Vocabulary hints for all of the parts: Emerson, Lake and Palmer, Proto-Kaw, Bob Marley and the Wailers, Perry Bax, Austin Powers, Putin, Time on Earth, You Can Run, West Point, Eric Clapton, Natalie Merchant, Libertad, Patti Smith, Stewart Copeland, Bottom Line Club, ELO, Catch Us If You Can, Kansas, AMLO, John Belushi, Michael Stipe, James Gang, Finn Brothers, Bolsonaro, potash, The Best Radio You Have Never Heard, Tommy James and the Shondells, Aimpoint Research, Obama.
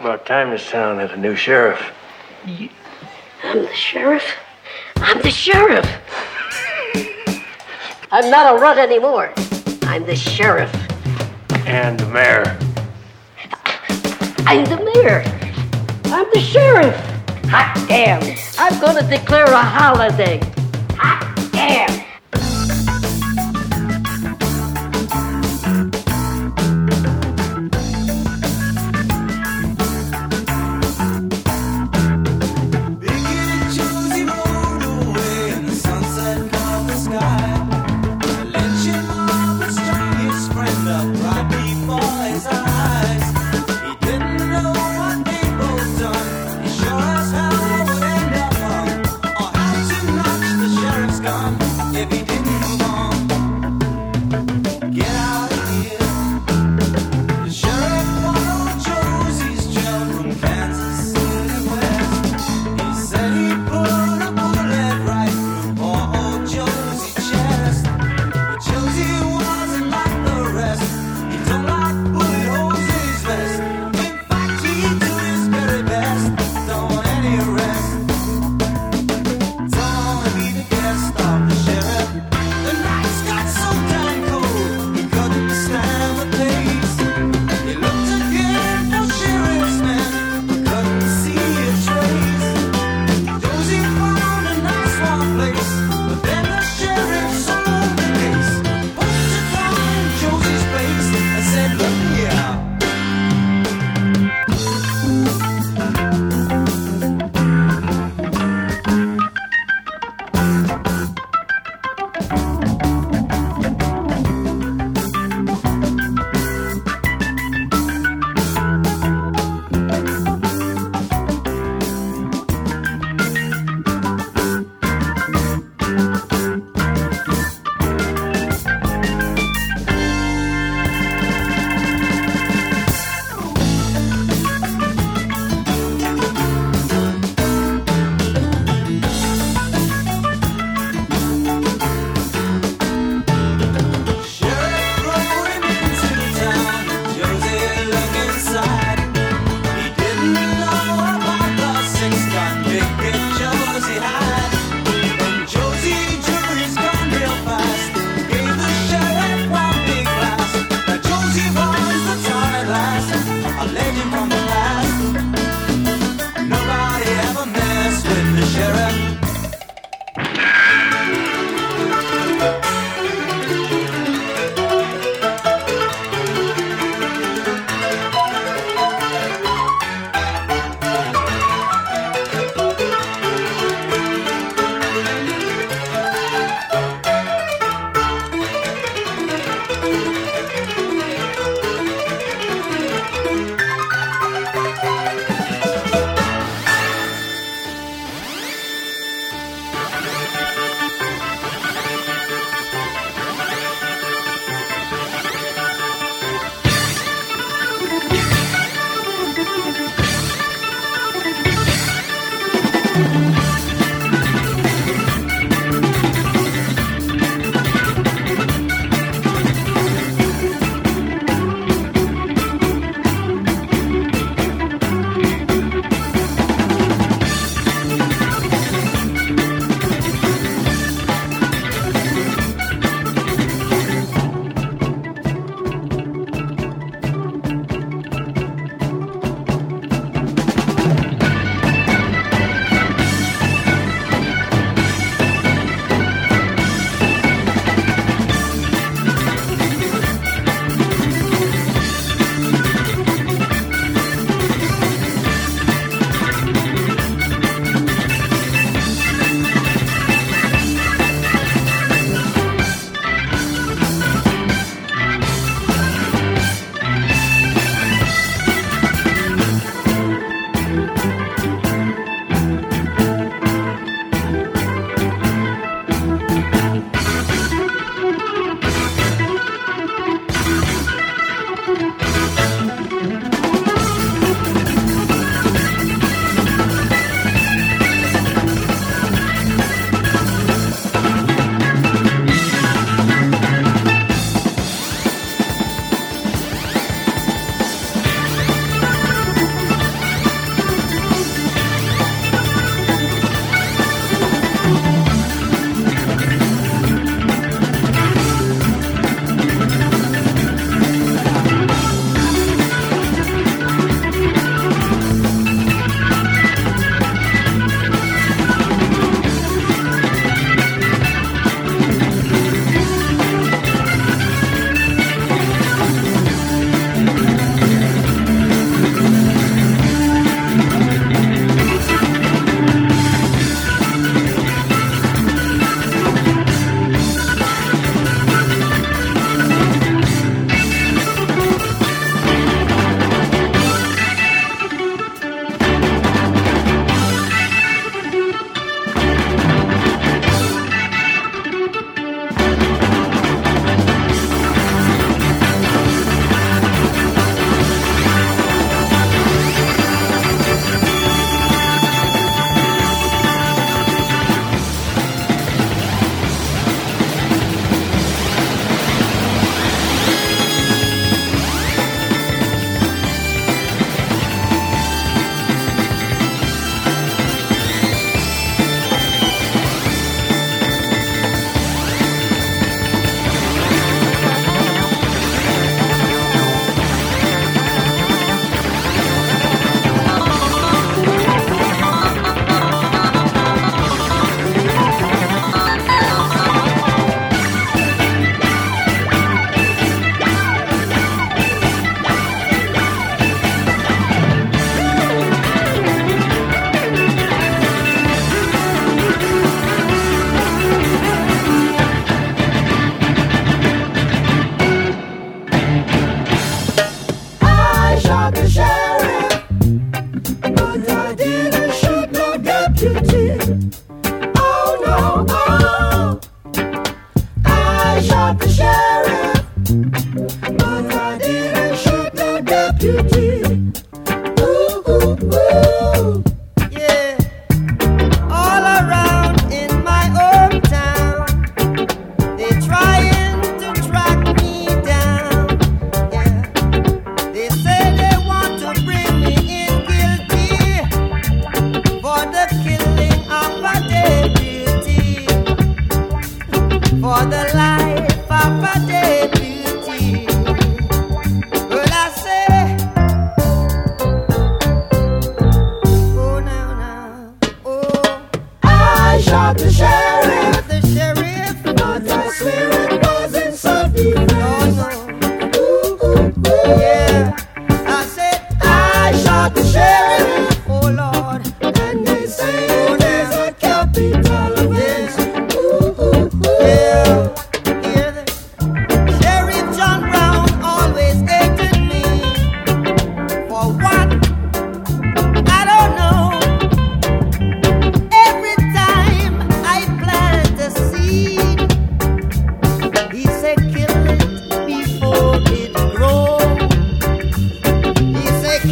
About time this town had a new sheriff. I'm the sheriff? I'm the sheriff! I'm not a runt anymore. I'm the sheriff. And the mayor. I'm the mayor. I'm the sheriff. Hot damn. I'm gonna declare a holiday. Hot damn.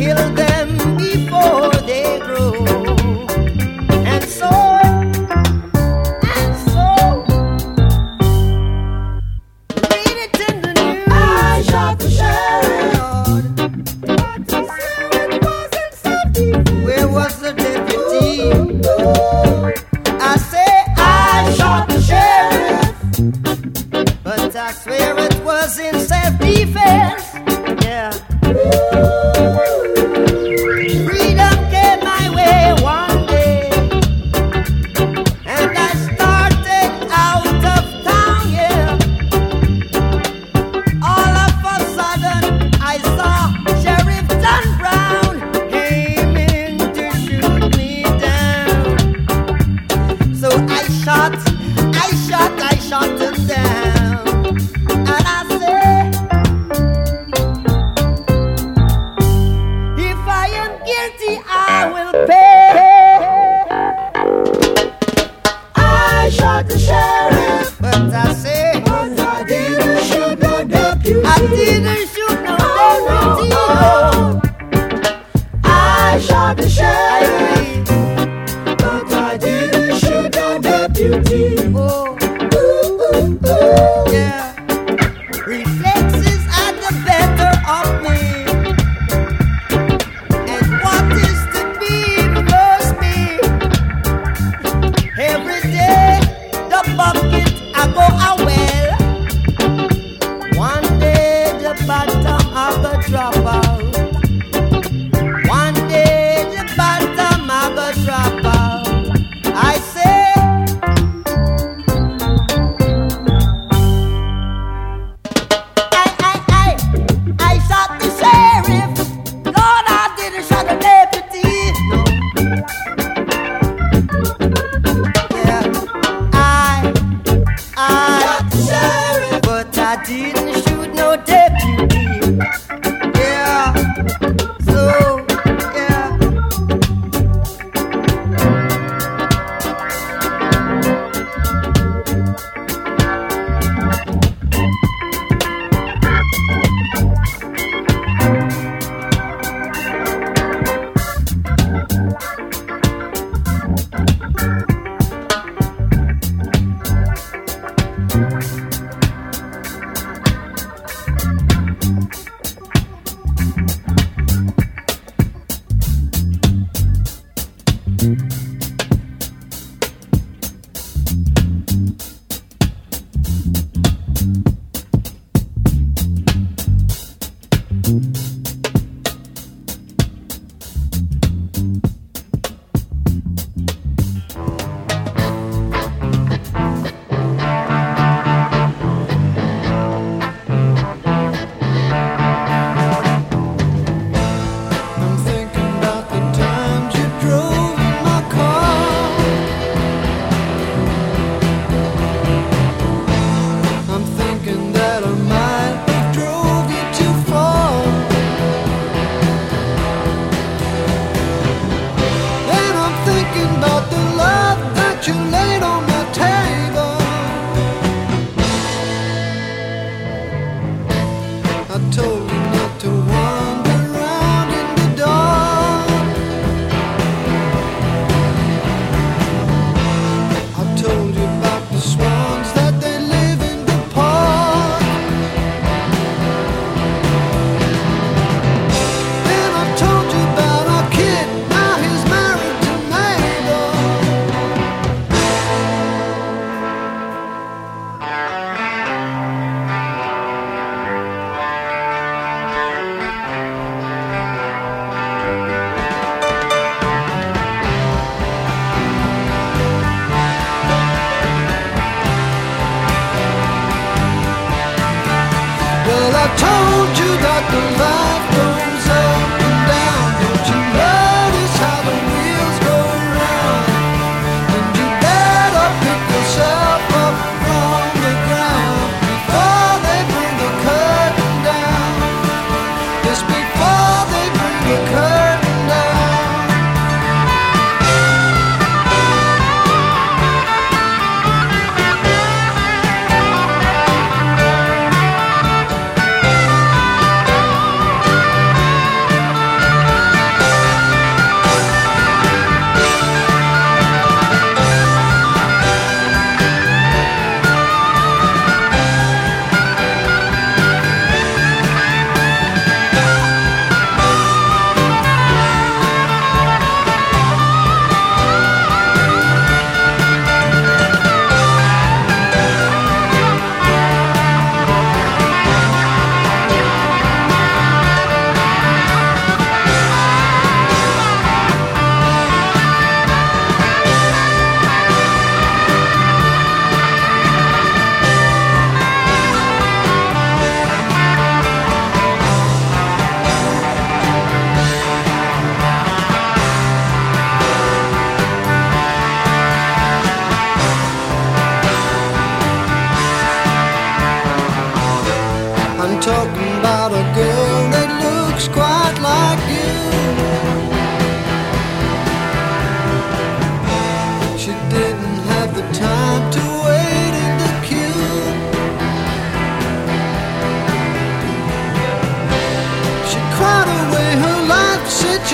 kill them before they grow. And so, read it in the news. I shot the sheriff, but the sheriff wasn't self-defense. Where was the deputy? I say I shot the sheriff, but I swear it was in self-defense. Yeah. Freedom came my way one day, and I started out of town, yeah. All of a sudden, I saw Sheriff John Brown aiming to shoot me down. So I shot him down, and I I say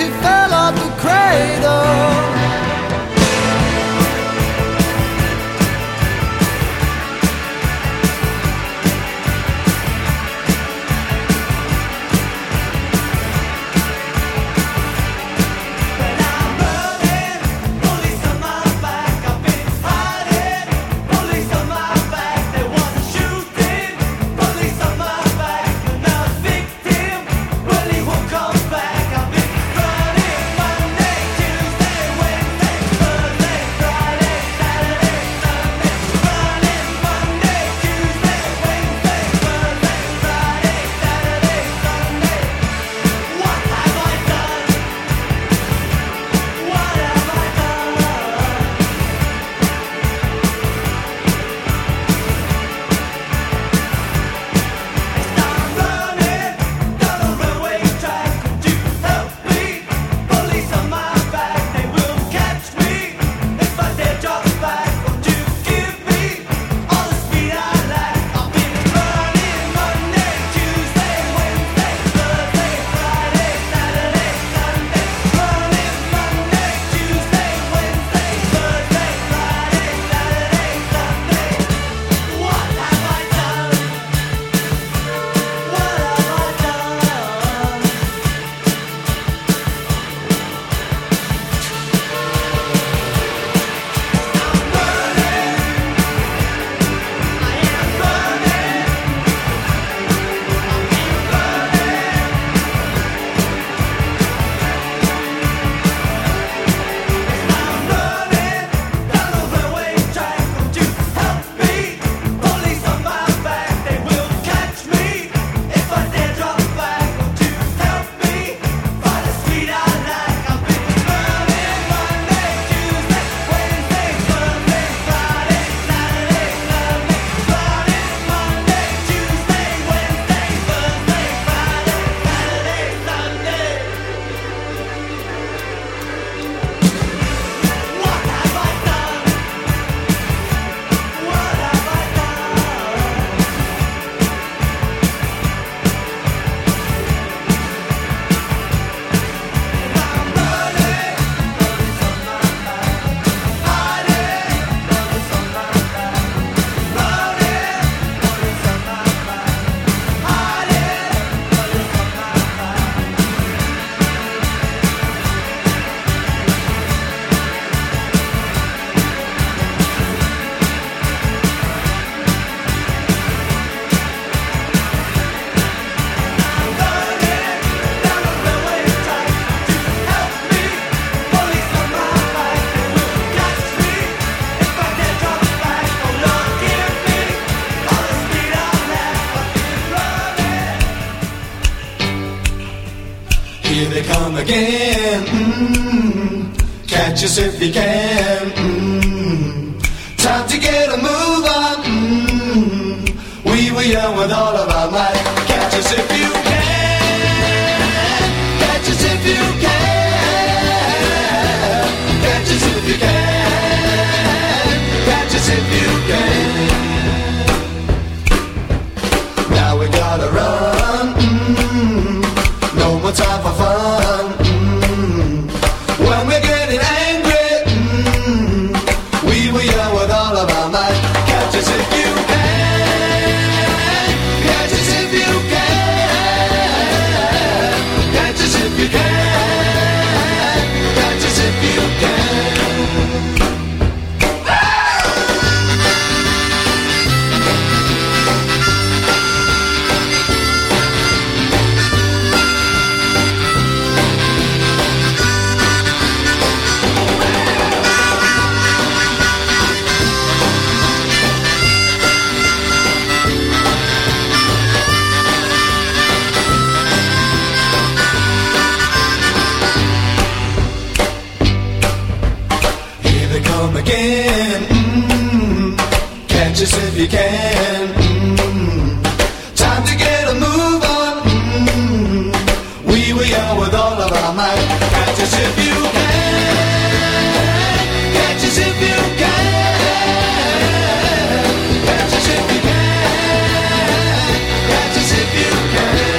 she fell out the cradle. Again, mm-hmm. Catch us if you can. Mm-hmm. Time to get a move on. Mm-hmm. We were young with all of our might. Catch us if you can. Catch us if you can. Catch us if you can. Catch us if you can. Now we gotta run. Mm-hmm. No more time for fun. You can. Mm-hmm. Time to get a move on. Mm-hmm. We are with all of our might. Catch us if you can. Catch us if you can. Catch us if you can. Catch us if you can.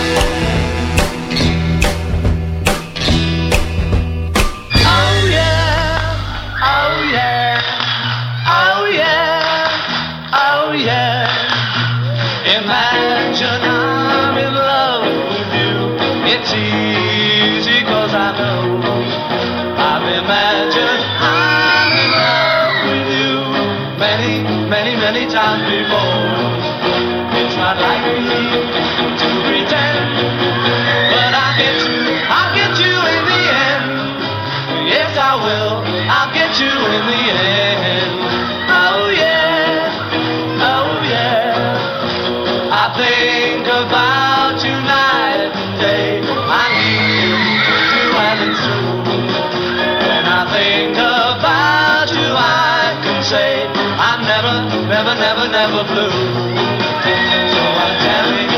never, never, never blue. So I'm telling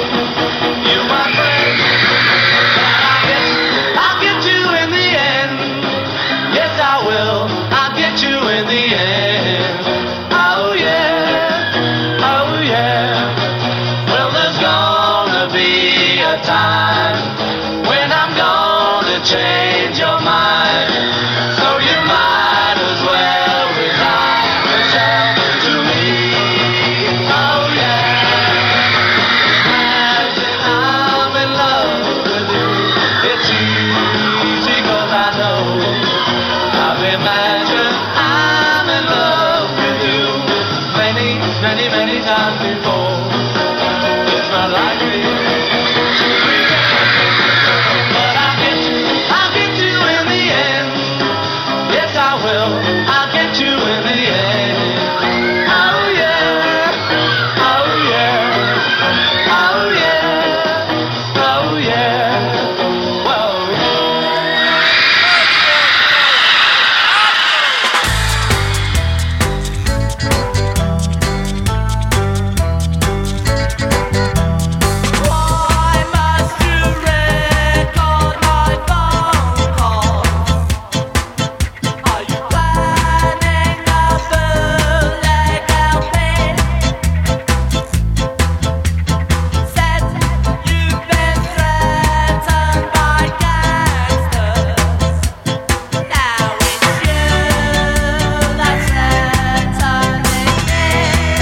you, my friend, that I'll get you in the end. Yes, I will. I'll get you in the end. Oh, yeah. Oh, yeah. Well, there's gonna be a time when I'm gonna change your mind. So you might as well resign yourself to me. Oh, yeah. Imagine I'm in love with you. It's easy 'cause I know. I've imagined I'm in love with you many, many, many times before. It's not likely. But I'll get you in the end. Yes, I will. I'll get you in the end. Oh yeah. Oh yeah. Oh yeah. Oh yeah. Whoa. Why must you record my phone calls? Are you planning a bootleg LP? Said you've been threatened by gangsters. Now it's you that's threatening me. Can't fight corruption with conscience. They use the law to call it crime. Dread to think what the future offers when we're living in gangster time. Can't interrupt while I'm talking. All the confiscates on your guitars. And catch 22 says if I sing the truth, they will make me an overnight star. Don't overestimate legal protection. They use the law to commit crime. I dread to think what the future will bring when we're living in real gangster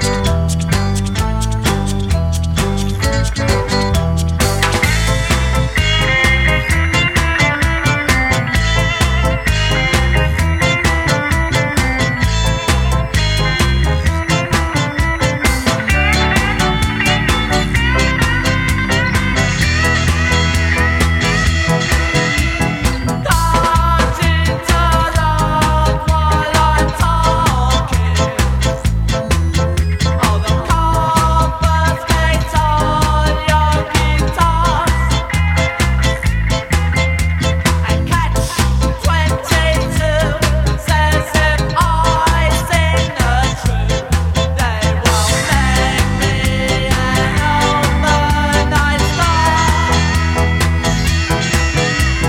time. I am the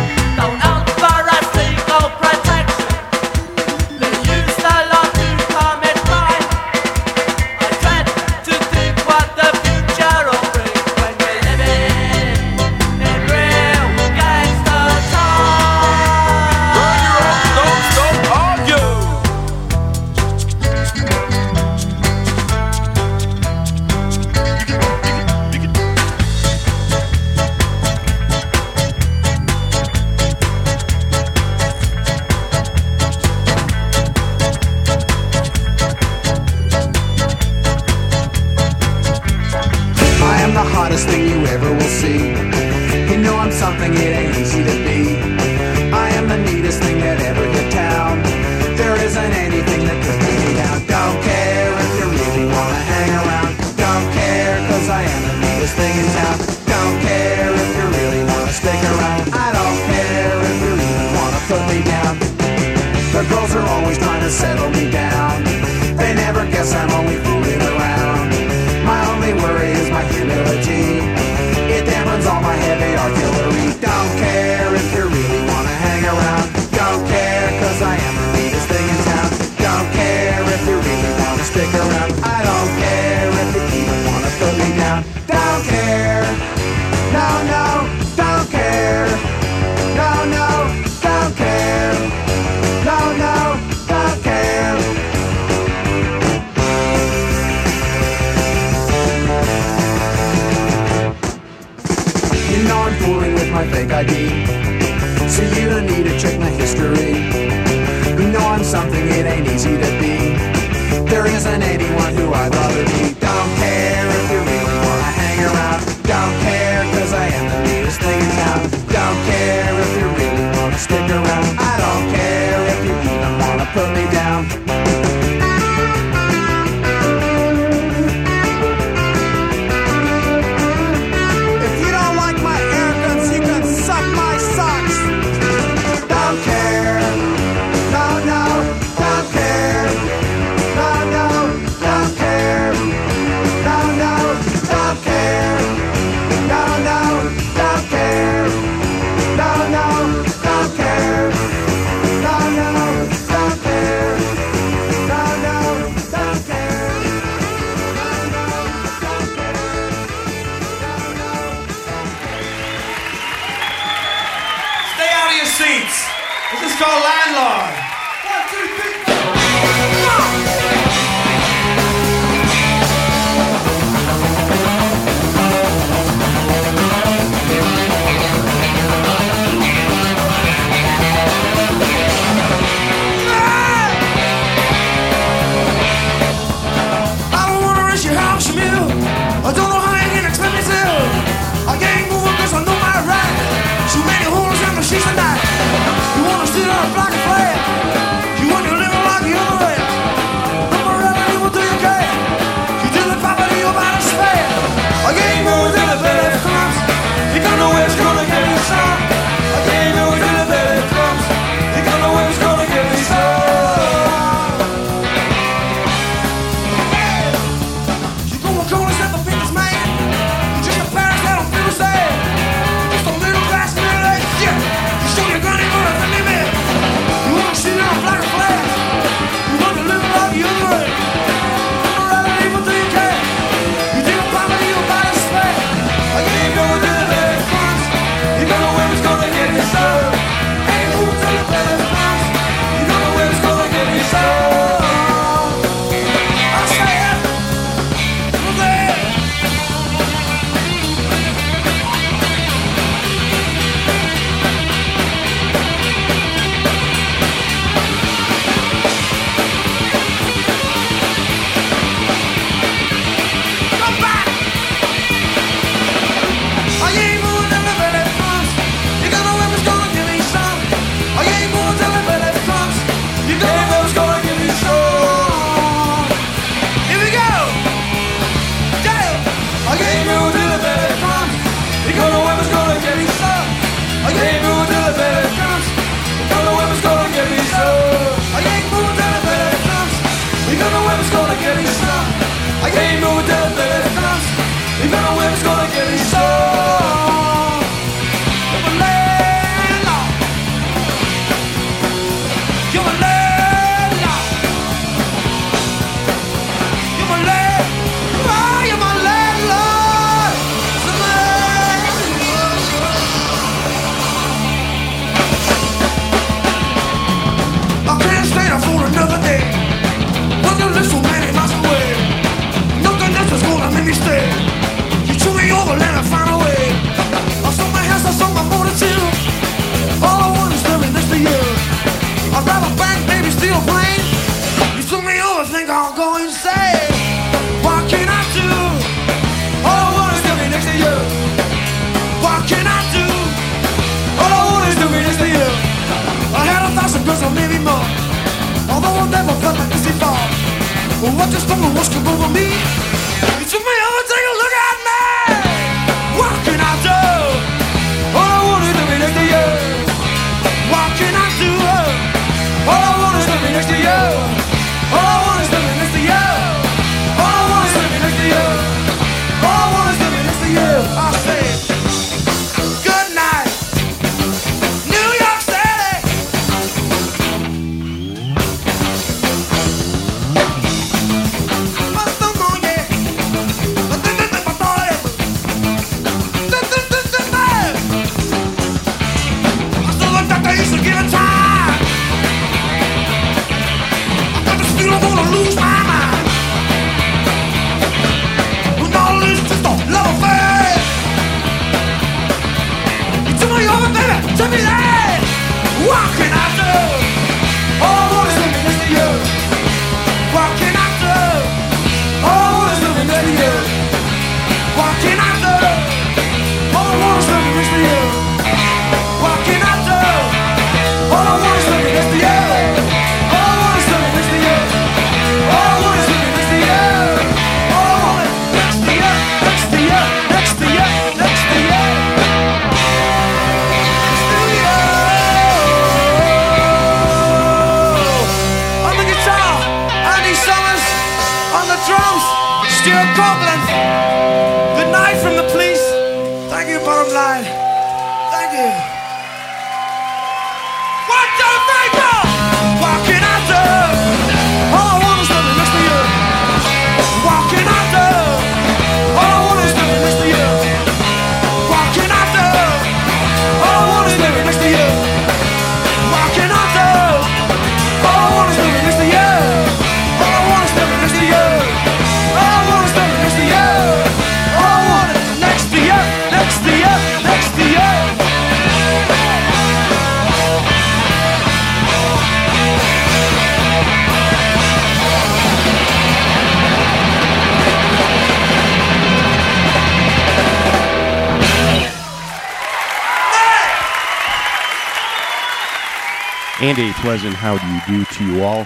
hottest thing you ever will see. You know I'm something it ain't easy to be. I am the neatest thing that ever hit town. There isn't anything that could bring me down. Don't care if you really wanna hang around. Don't care cause I am the neatest thing in town. Don't care if you really wanna stick around. I don't care if you even wanna put me down. The girls are always trying to settle me down. They never guess I'm only fooling around. My only worry is my humility. It dampens all my heavy artillery. Don't care if you really wanna hang around. Don't care cause I am the neatest thing in town. Don't care if you really wanna stick around. I don't care if you even wanna put me down. Don't care. No, don't care. No, don't care. No, don't care. You know I'm fooling with my fake ID. So you don't need to check my history. something it ain't easy to be. There isn't anyone who I'd rather be. Don't care if you really wanna hang around. Don't care, cause I am the neatest thing in town. Don't care if you really wanna stick around. I don't care if you even wanna put me down. Bottom Line. Thank you. One, two, three, four. Walking out the all I want is nothing next to you. Walking out the all I want is nothing next to you. Walking out the all I want is nothing next to you. Walking out the all I want is nothing next to you. All I want is nothing next to you. All I want is nothing next to you. All I want is next to you. Next to you. Next to you. And a pleasant how do you do to you all.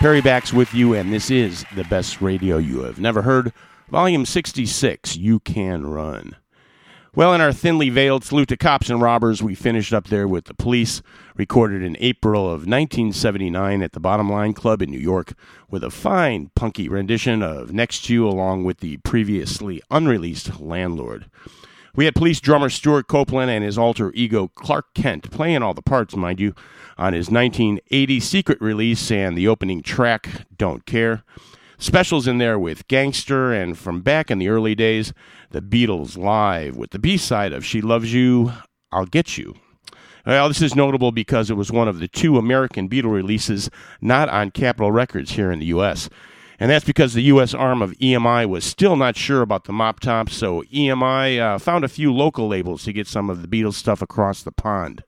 Perry Bax with you, and this is the best radio you have never heard. Volume 66, You Can Run. Well, in our thinly veiled salute to cops and robbers, we finished up there with The Police, recorded in April of 1979 at the Bottom Line Club in New York, with a fine, punky rendition of Next to You, along with the previously unreleased Landlord. We had Police drummer Stewart Copeland and his alter ego Klark Kent playing all the parts, mind you, on his 1980 secret release and the opening track, Don't Care. Specials in there with Gangster, and from back in the early days, The Beatles live with the B-side of She Loves You, I'll Get You. Well, this is notable because it was one of the two American Beatle releases not on Capitol Records here in the U.S., and that's because the U.S. arm of EMI was still not sure about the mop top, so EMI found a few local labels to get some of the Beatles stuff across the pond.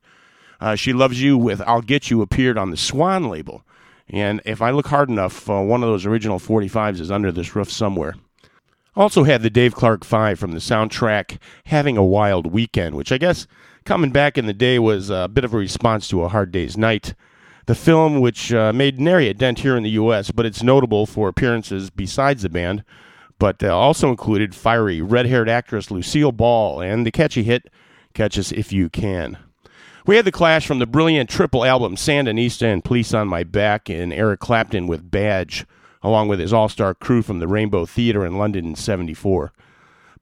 She Loves You with I'll Get You appeared on the Swan label. And if I look hard enough, one of those original 45s is under this roof somewhere. Also had the Dave Clark Five from the soundtrack Having a Wild Weekend, which I guess coming back in the day was a bit of a response to A Hard Day's Night. The film, which made nary a dent here in the U.S., but it's notable for appearances besides the band, but also included fiery red-haired actress Lucille Ball and the catchy hit Catch Us If You Can. We had The Clash from the brilliant triple album Sandinista and Police on My Back, and Eric Clapton with Badge, along with his all-star crew from the Rainbow Theater in London in '74.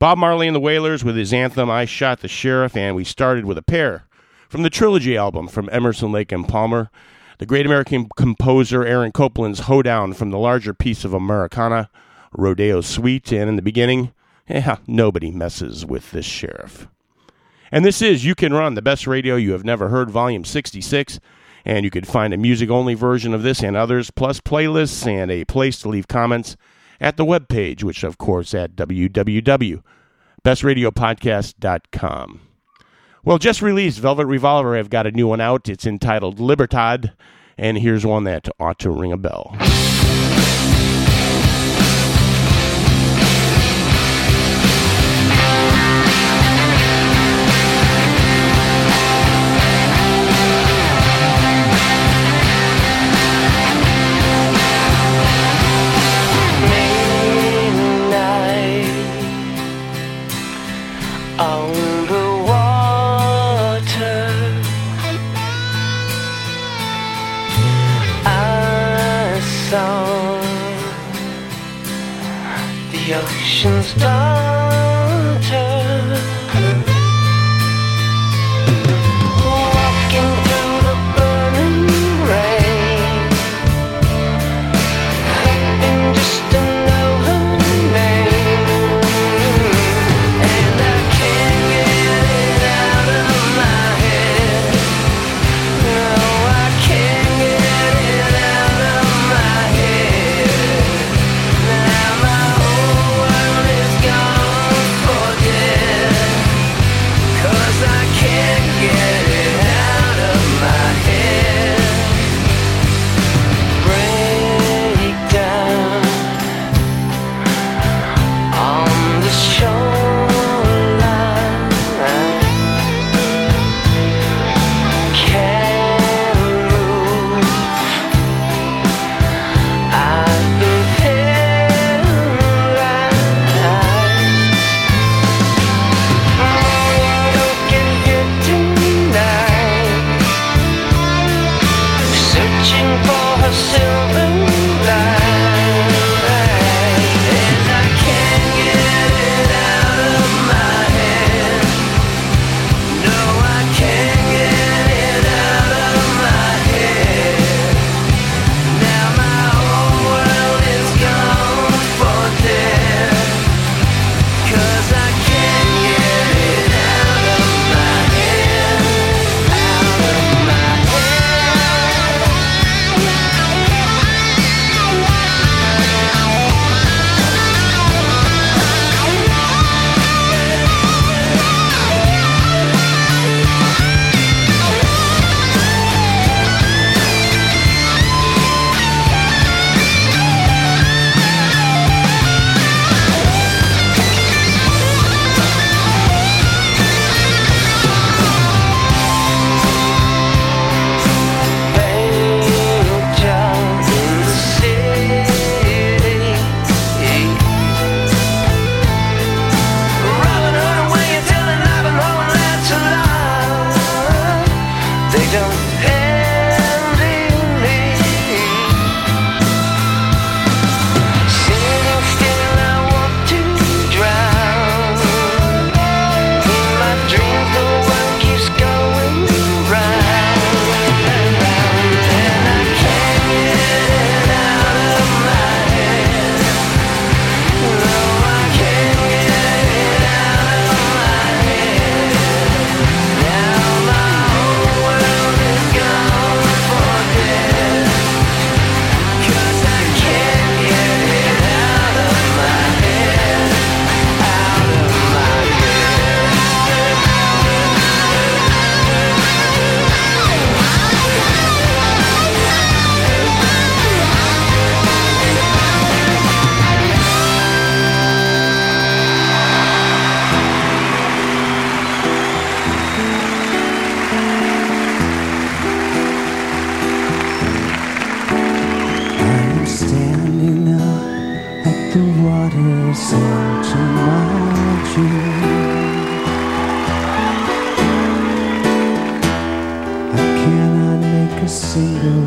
Bob Marley and the Wailers with his anthem I Shot the Sheriff, and we started with a pair from the Trilogy album from Emerson, Lake and Palmer, the great American composer Aaron Copland's Hoedown from the larger piece of Americana, Rodeo Suite, and in the beginning, nobody messes with this sheriff. And this is You Can Run, the best radio you have never heard, volume 66, and you can find a music-only version of this and others, plus playlists and a place to leave comments at the webpage, which, of course, at www.bestradiopodcast.com. Well, just released Velvet Revolver. I've got a new one out. It's entitled Libertad, and here's one that ought to ring a bell. Ocean's daughter, walking through the burning rain, hoping just to know her name, and I can't get it out of my head. No, I can't get it out of my head. Now my whole world is gone.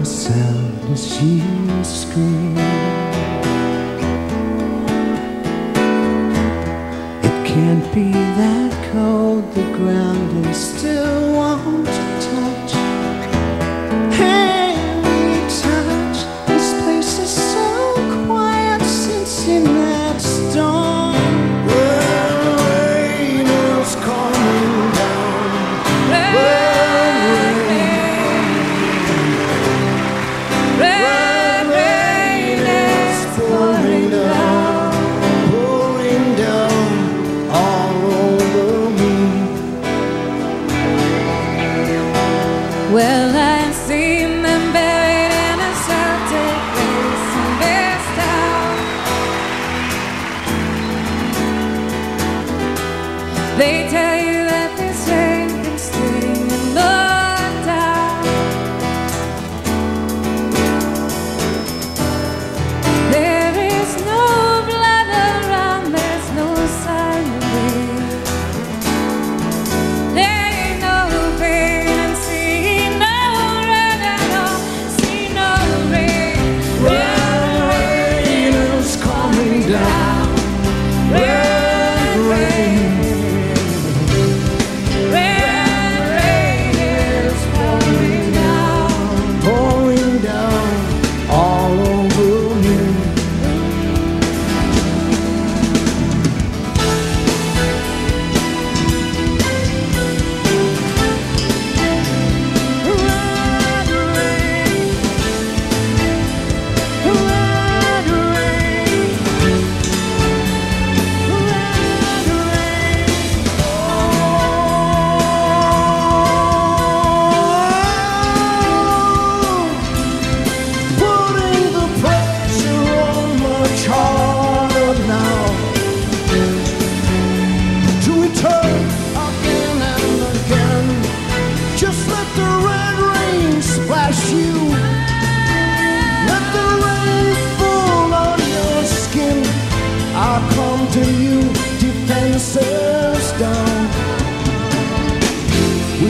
sound as she screamed. It can't be that cold, the ground is still warm to touch. Hey, we touch, this place is so quiet since in that storm. Well, the rain is coming down. Hey. Well, I've seen them buried in a shelter place in this town. They tell you that this rain can sting and burn down. There is no blood around, there's no sign of it. There ain't no pain.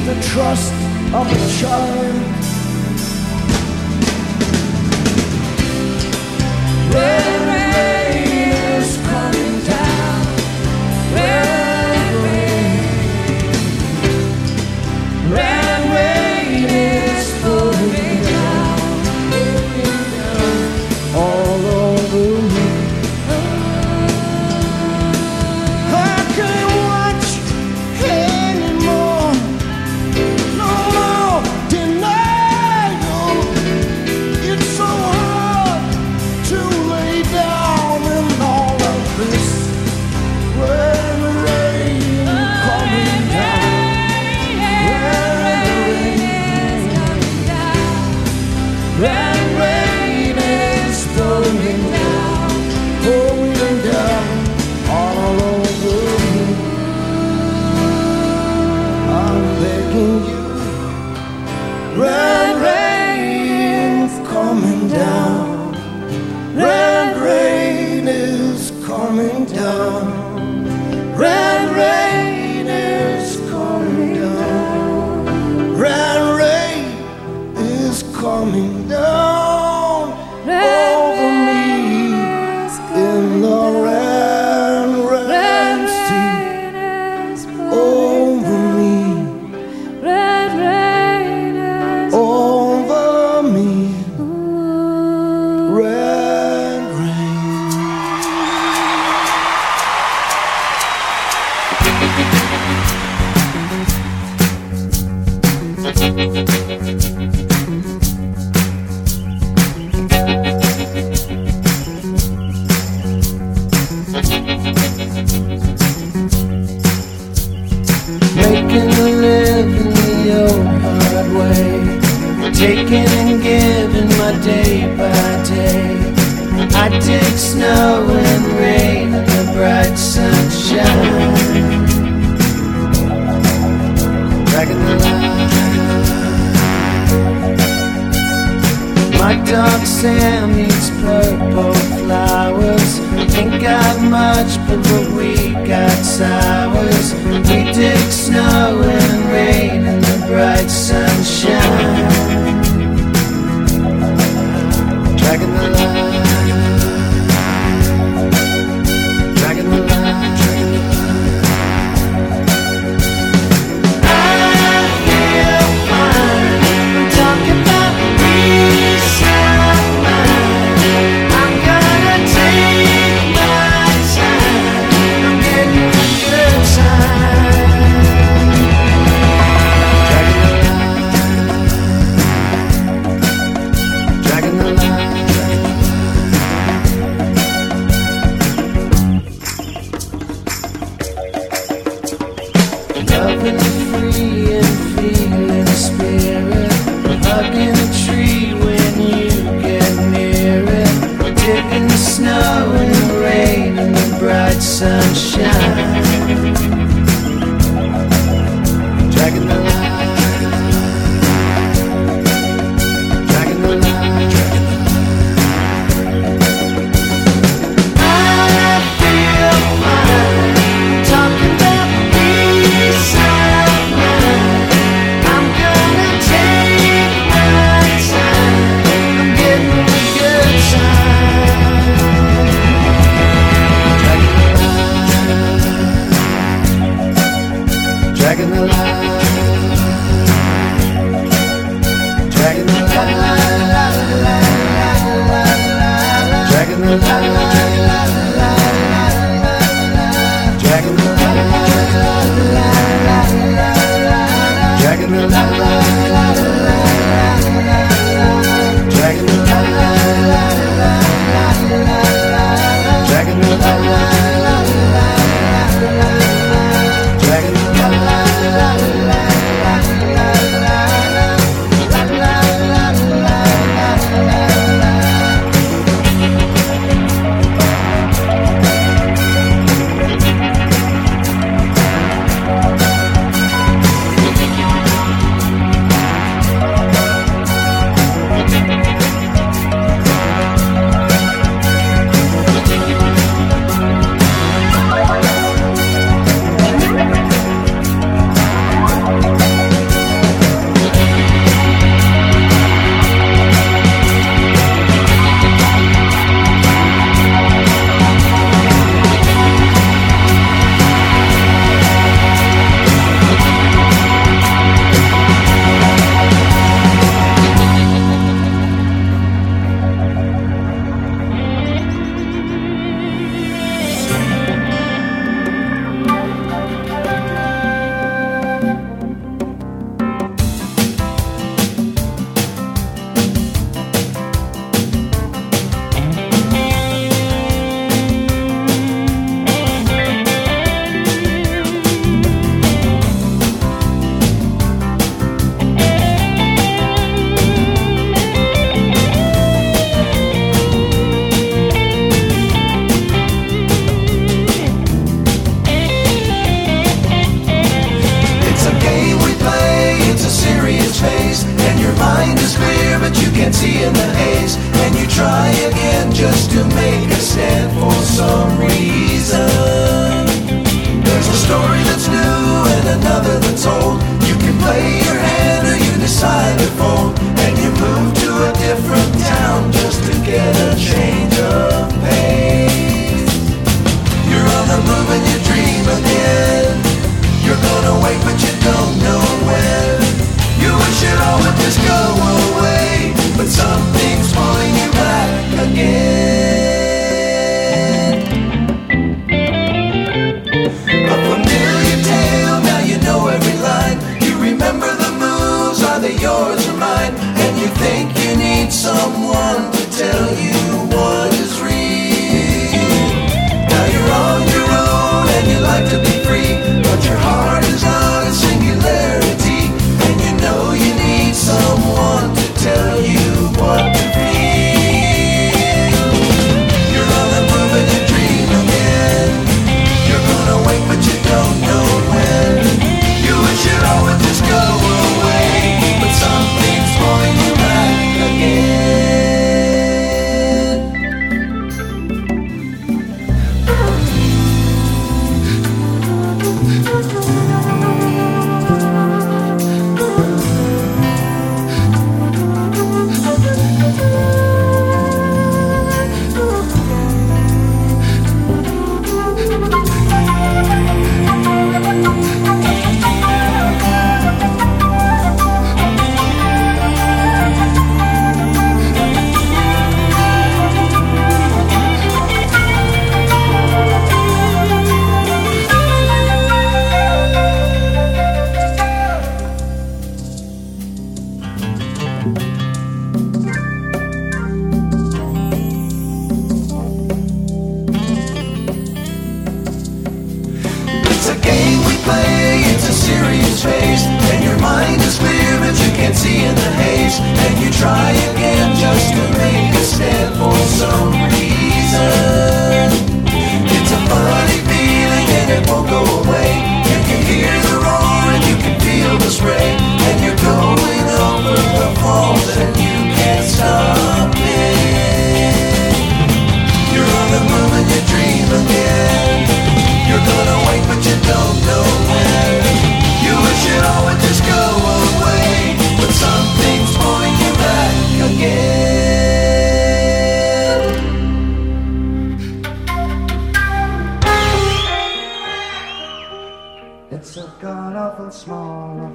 The trust of a child. Red rain is coming down. Red rain. Red rain is falling down all over me. I can't watch anymore. Sunshine. A familiar tale, now you know every line.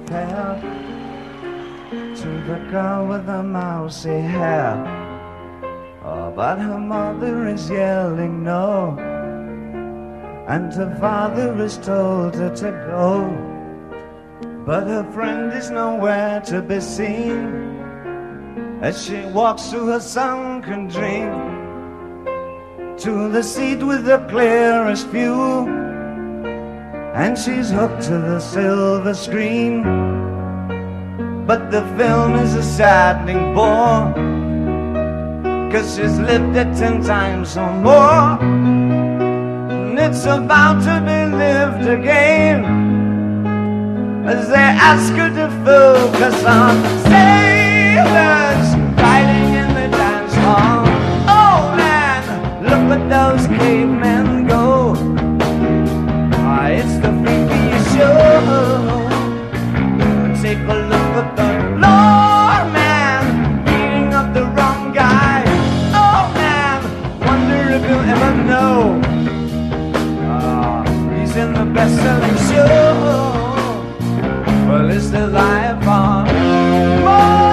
pal, to the girl with the mousy hair. Oh, but her mother is yelling no, and her father has told her to go. But her friend is nowhere to be seen as she walks through her sunken dream to the seat with the clearest view, and she's hooked to the silver screen. But the film is a saddening bore, 'cause she's lived it 10 times or more, and it's about to be lived again as they ask her to focus on sailors riding in the dance hall. But those cavemen go. Why, it's the freaky show. Take a look at the Lord man, beating up the wrong guy. Oh man, wonder if you'll ever know. He's in the best-selling show. Well, it's the life on more.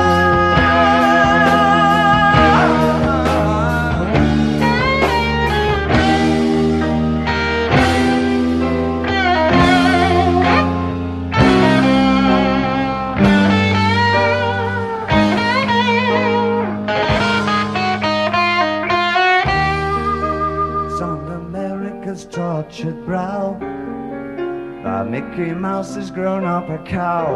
Tortured brow, but Mickey Mouse has grown up a cow,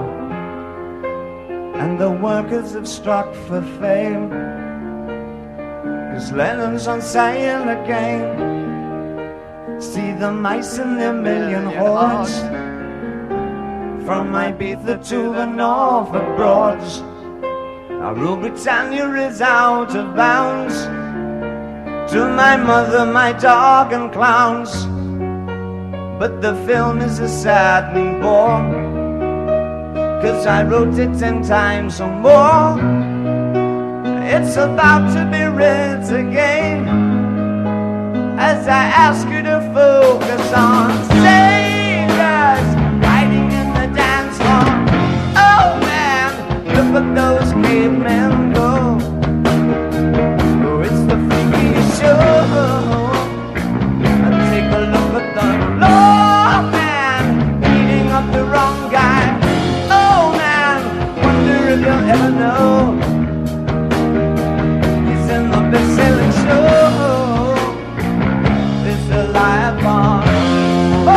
and the workers have struck for fame, 'cause Lennon's on sale again. See the mice in their million hordes, from Ibiza to the Norfolk Broads. Now Rule Britannia is out of bounds, to my mother, my dog and clowns. But the film is a saddening bore, 'cause I wrote it 10 times or more. It's about to be read again as I ask you to focus on sailors riding in the dance hall. Oh man, look at those cavemen go. Oh, it's the freaky show. Take a look at the Lord man, beating up the wrong guy. Oh man, wonder if you'll ever know. He's in the best-selling show. It's the life on.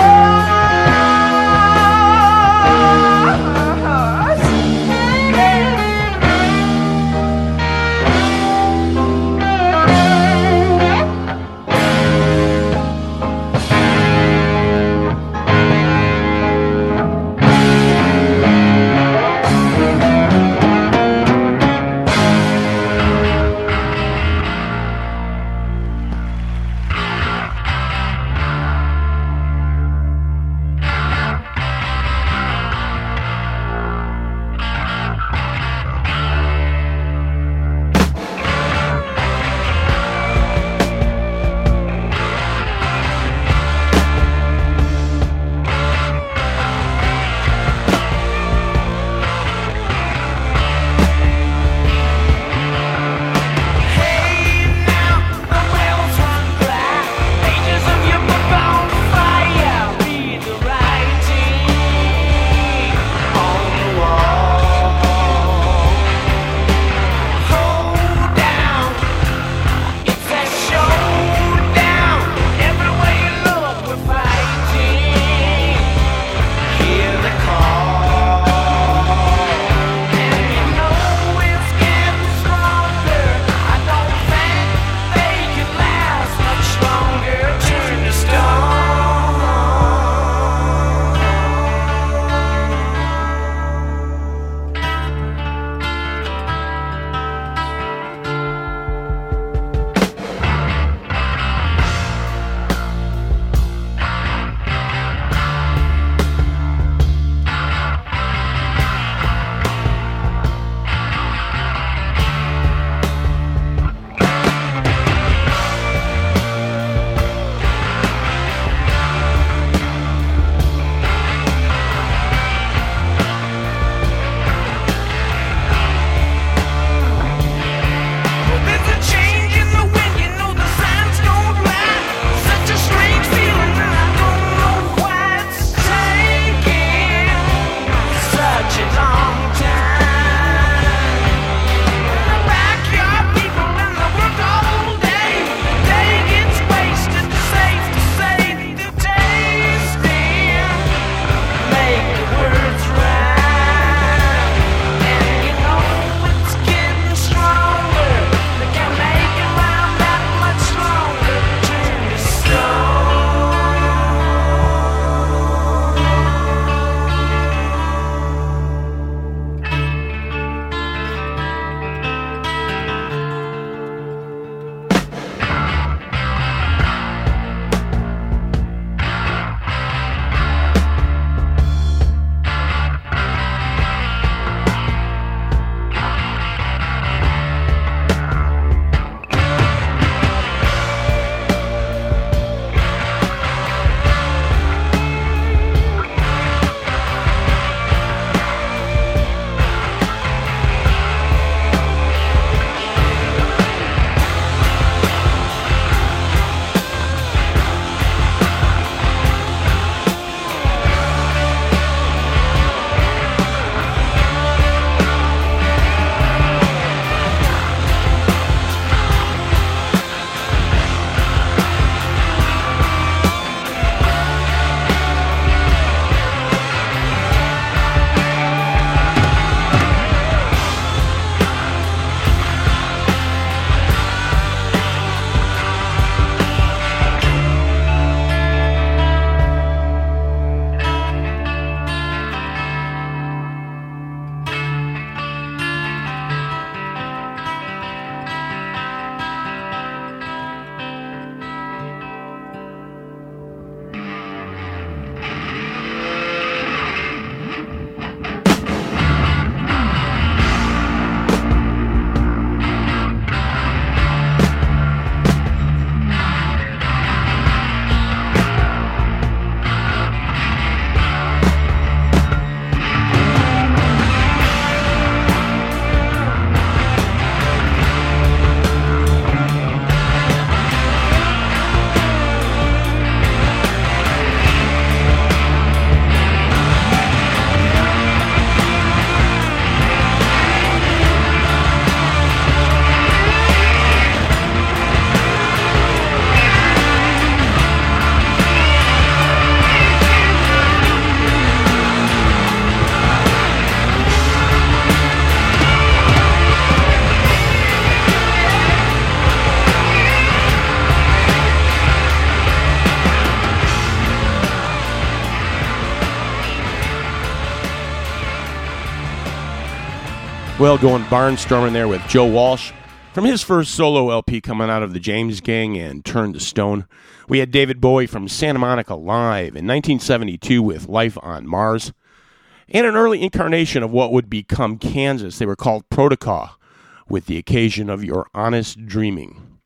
Well, going barnstorming there with Joe Walsh from his first solo LP coming out of the James Gang and Turn to Stone. We had David Bowie from Santa Monica Live in 1972 with Life on Mars, and an early incarnation of what would become Kansas. They were called Proto-Kaw with The Occasion of Your Honest Dreaming.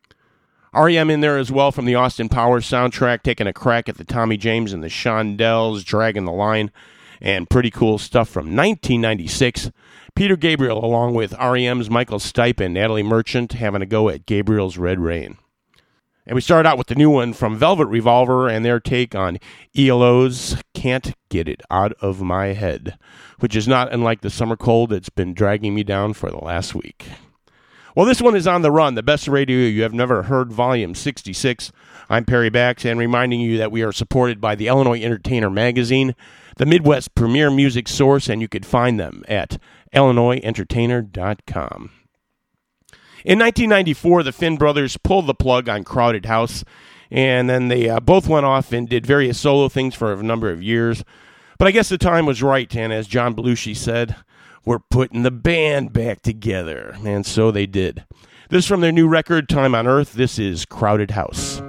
R.E.M. in there as well from the Austin Powers soundtrack, taking a crack at the Tommy James and the Shondells, dragging the line, and pretty cool stuff from 1996. Peter Gabriel, along with R.E.M.'s Michael Stipe and Natalie Merchant, having a go at Gabriel's Red Rain. And we start out with the new one from Velvet Revolver and their take on ELO's Can't Get It Out of My Head, which is not unlike the summer cold that's been dragging me down for the last week. Well, this one is On the Run, the best radio you have never heard, volume 66. I'm Perry Bax, and reminding you that we are supported by the Illinois Entertainer Magazine, the Midwest's premier music source, and you could find them at IllinoisEntertainer.com. In 1994, the Finn brothers pulled the plug on Crowded House, and then they both went off and did various solo things for a number of years. But I guess the time was right, and as John Belushi said, we're putting the band back together. And so they did. This from their new record, Time on Earth. This is Crowded House.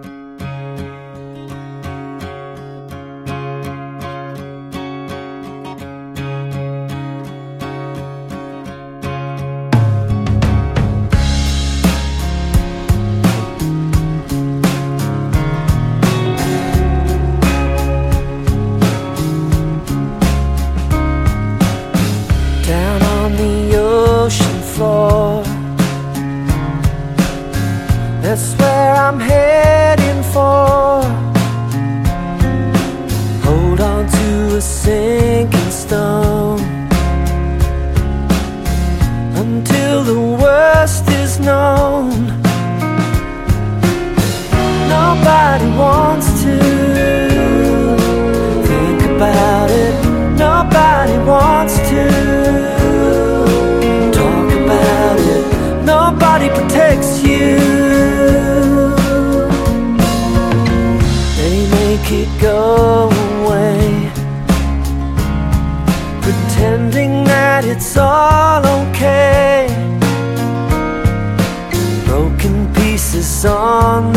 Something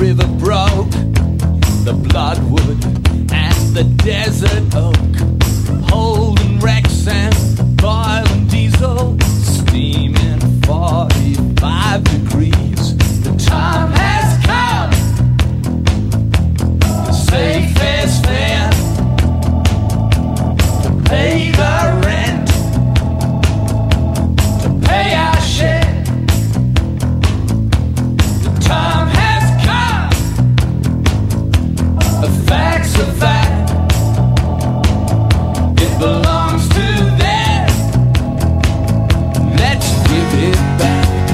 river broke, the bloodwood and the desert oak, holding wrecks and oil and diesel, steaming 45 degrees. The time has come to say fair's fair, to pay the rent, to pay our share. Facts are fact. It belongs to them. Let's give it back.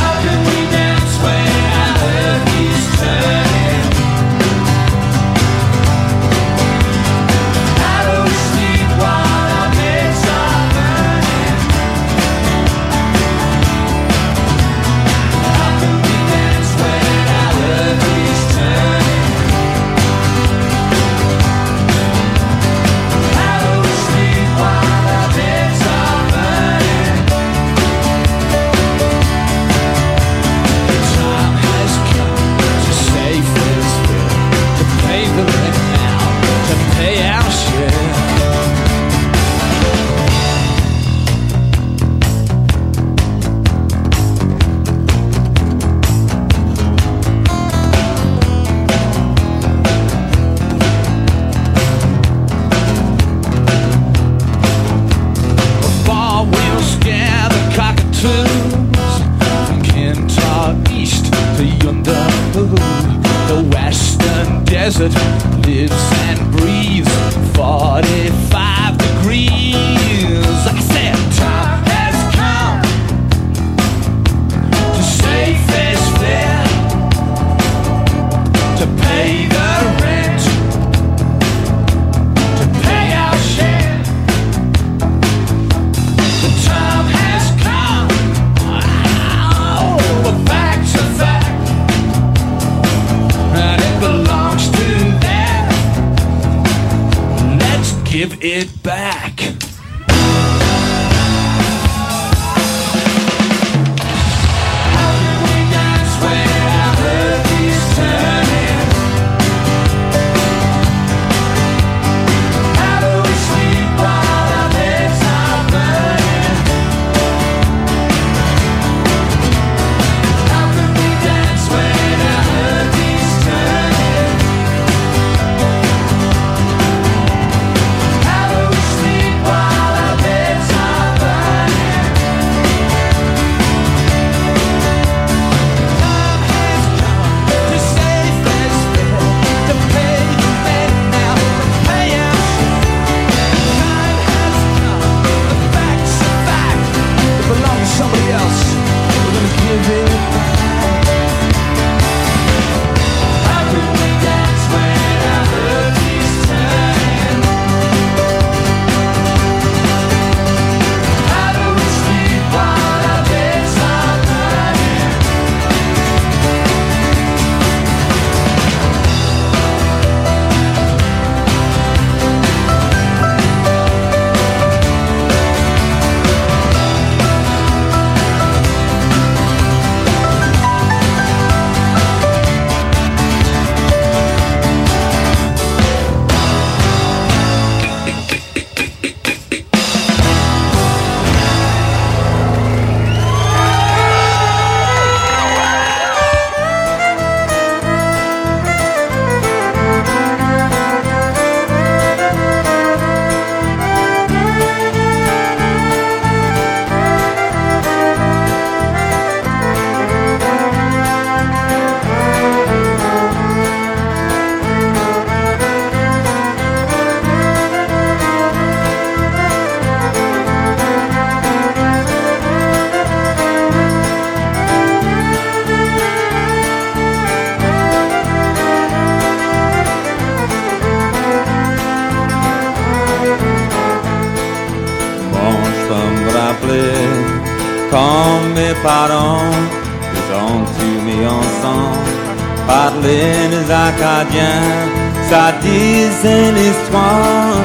How can we dance when our earth is turning? How do we sleep while our beds are burning? Desert lives and breathes 45 degrees. I said time has come to say fair's fair, to pay the rent, to pay our share. The time has come, oh, the facts are fact, and it belongs. Give it back. How can we dance when our earth is turning? How do we sleep while our beds are burning? How can we dance when our earth is turning? Ça disait l'histoire,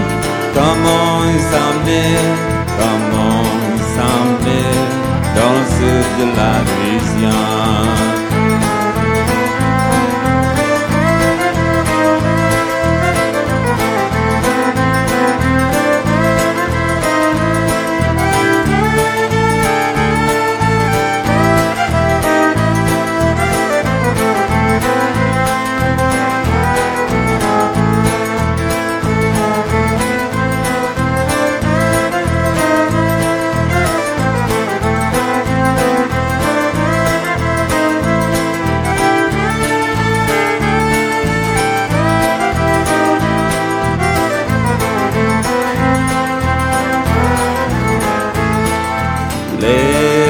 comment il s'en venait, comment il s'en venait. places the life is young.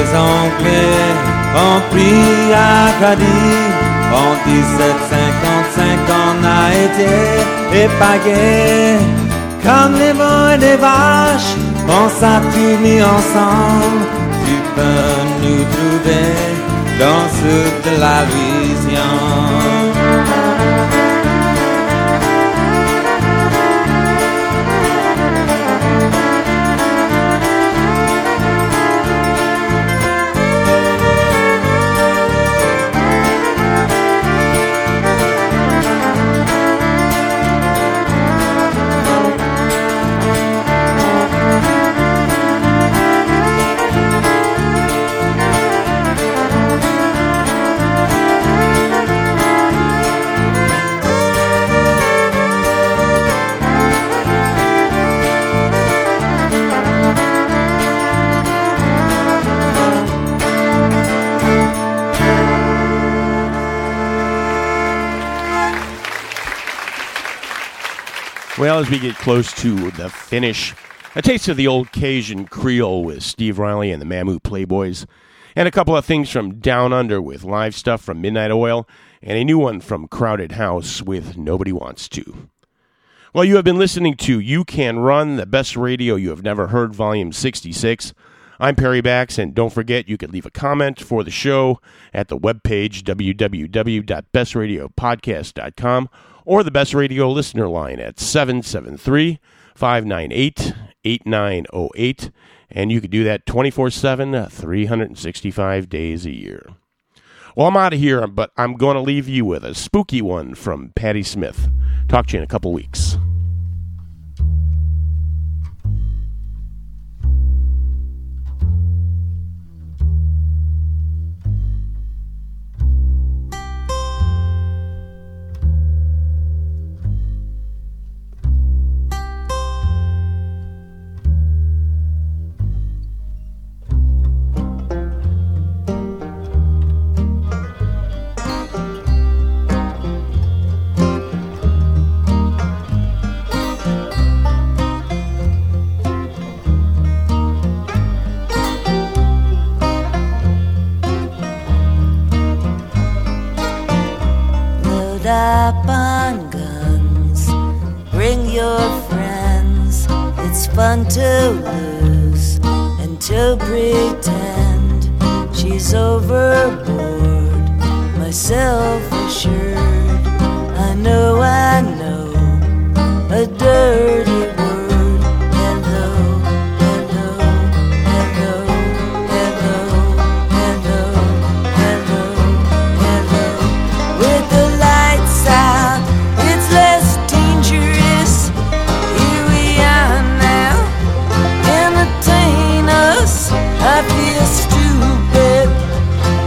Anglais ont pris Acadie en 1755, on a été épagués comme les bons et les vaches. On s'est tous mis ensemble, tu peux nous trouver dans ce de la vision. Well, as we get close to the finish, a taste of the old Cajun Creole with Steve Riley and the Mammoth Playboys, and a couple of things from Down Under with live stuff from Midnight Oil, and a new one from Crowded House with Nobody Wants To. Well, you have been listening to You Can Run, the best radio you have never heard, Volume 66. I'm Perry Bax, and don't forget you can leave a comment for the show at the webpage www.bestradiopodcast.com or the Best Radio Listener line at 773-598-8908, and you can do that 24/7, 365 days a year. Well, I'm out of here, but I'm going to leave you with a spooky one from Patti Smith. Talk to you in a couple weeks. Up on guns, bring your friends. It's fun to lose and to pretend she's overboard. Myself assured, I know a dirty word. Hello, hello, hello, hello, hello, hello, hello. With the it's less dangerous. Here we are now. Entertain us. I feel stupid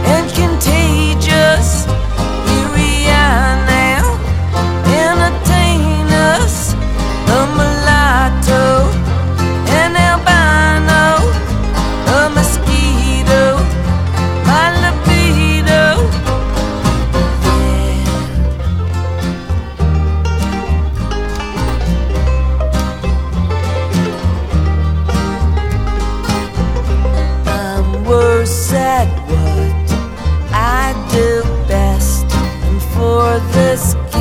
and contagious. Here we are now. Entertain us. A mulatto, an albino, a mosquito, my libido. Yeah. I'm worse at what I do best, and for this gift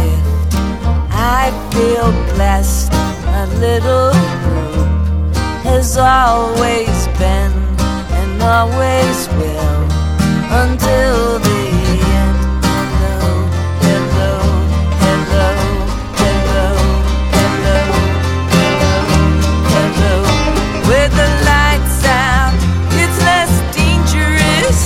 I feel blessed. A little group has always been and always will until the end. Hello, hello, hello, hello, hello, hello, hello. With the lights out, it's less dangerous.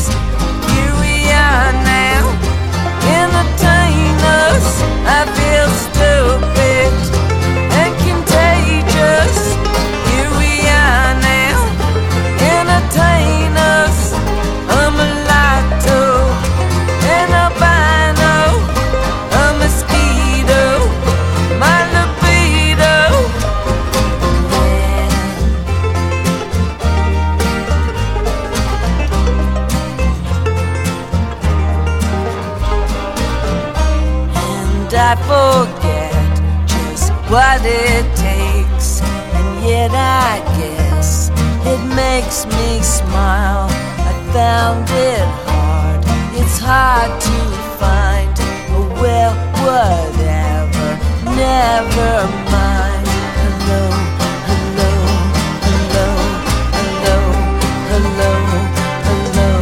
I forget just what it takes, and yet I guess it makes me smile. I found it hard, it's hard to find. Oh well, whatever, never mind. Hello, hello, hello, hello, hello, hello,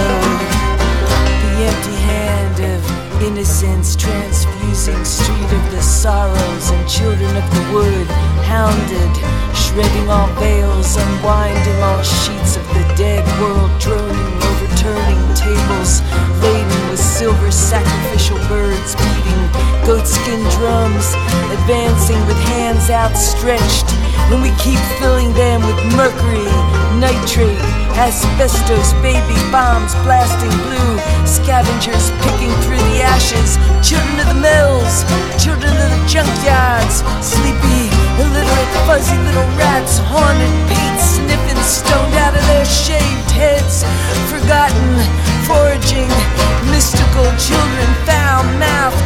hello. The empty hand of innocence transfusing street of the sorrows and children of the wood, hounded, shredding all veils, unwinding all sheets of the dead world, droning, overturning tables, laden with silver sacrificial birds, beating goatskin drums, advancing with hands outstretched, when we keep filling them with mercury, nitrate, asbestos, baby bombs blasting blue, scavengers picking through the ashes, children of the mills, children of the junkyards, sleepy, illiterate, fuzzy little rats, haunted, paint sniffing, stoned out of their shaved heads, forgotten, foraging, mystical children, foul-mouthed,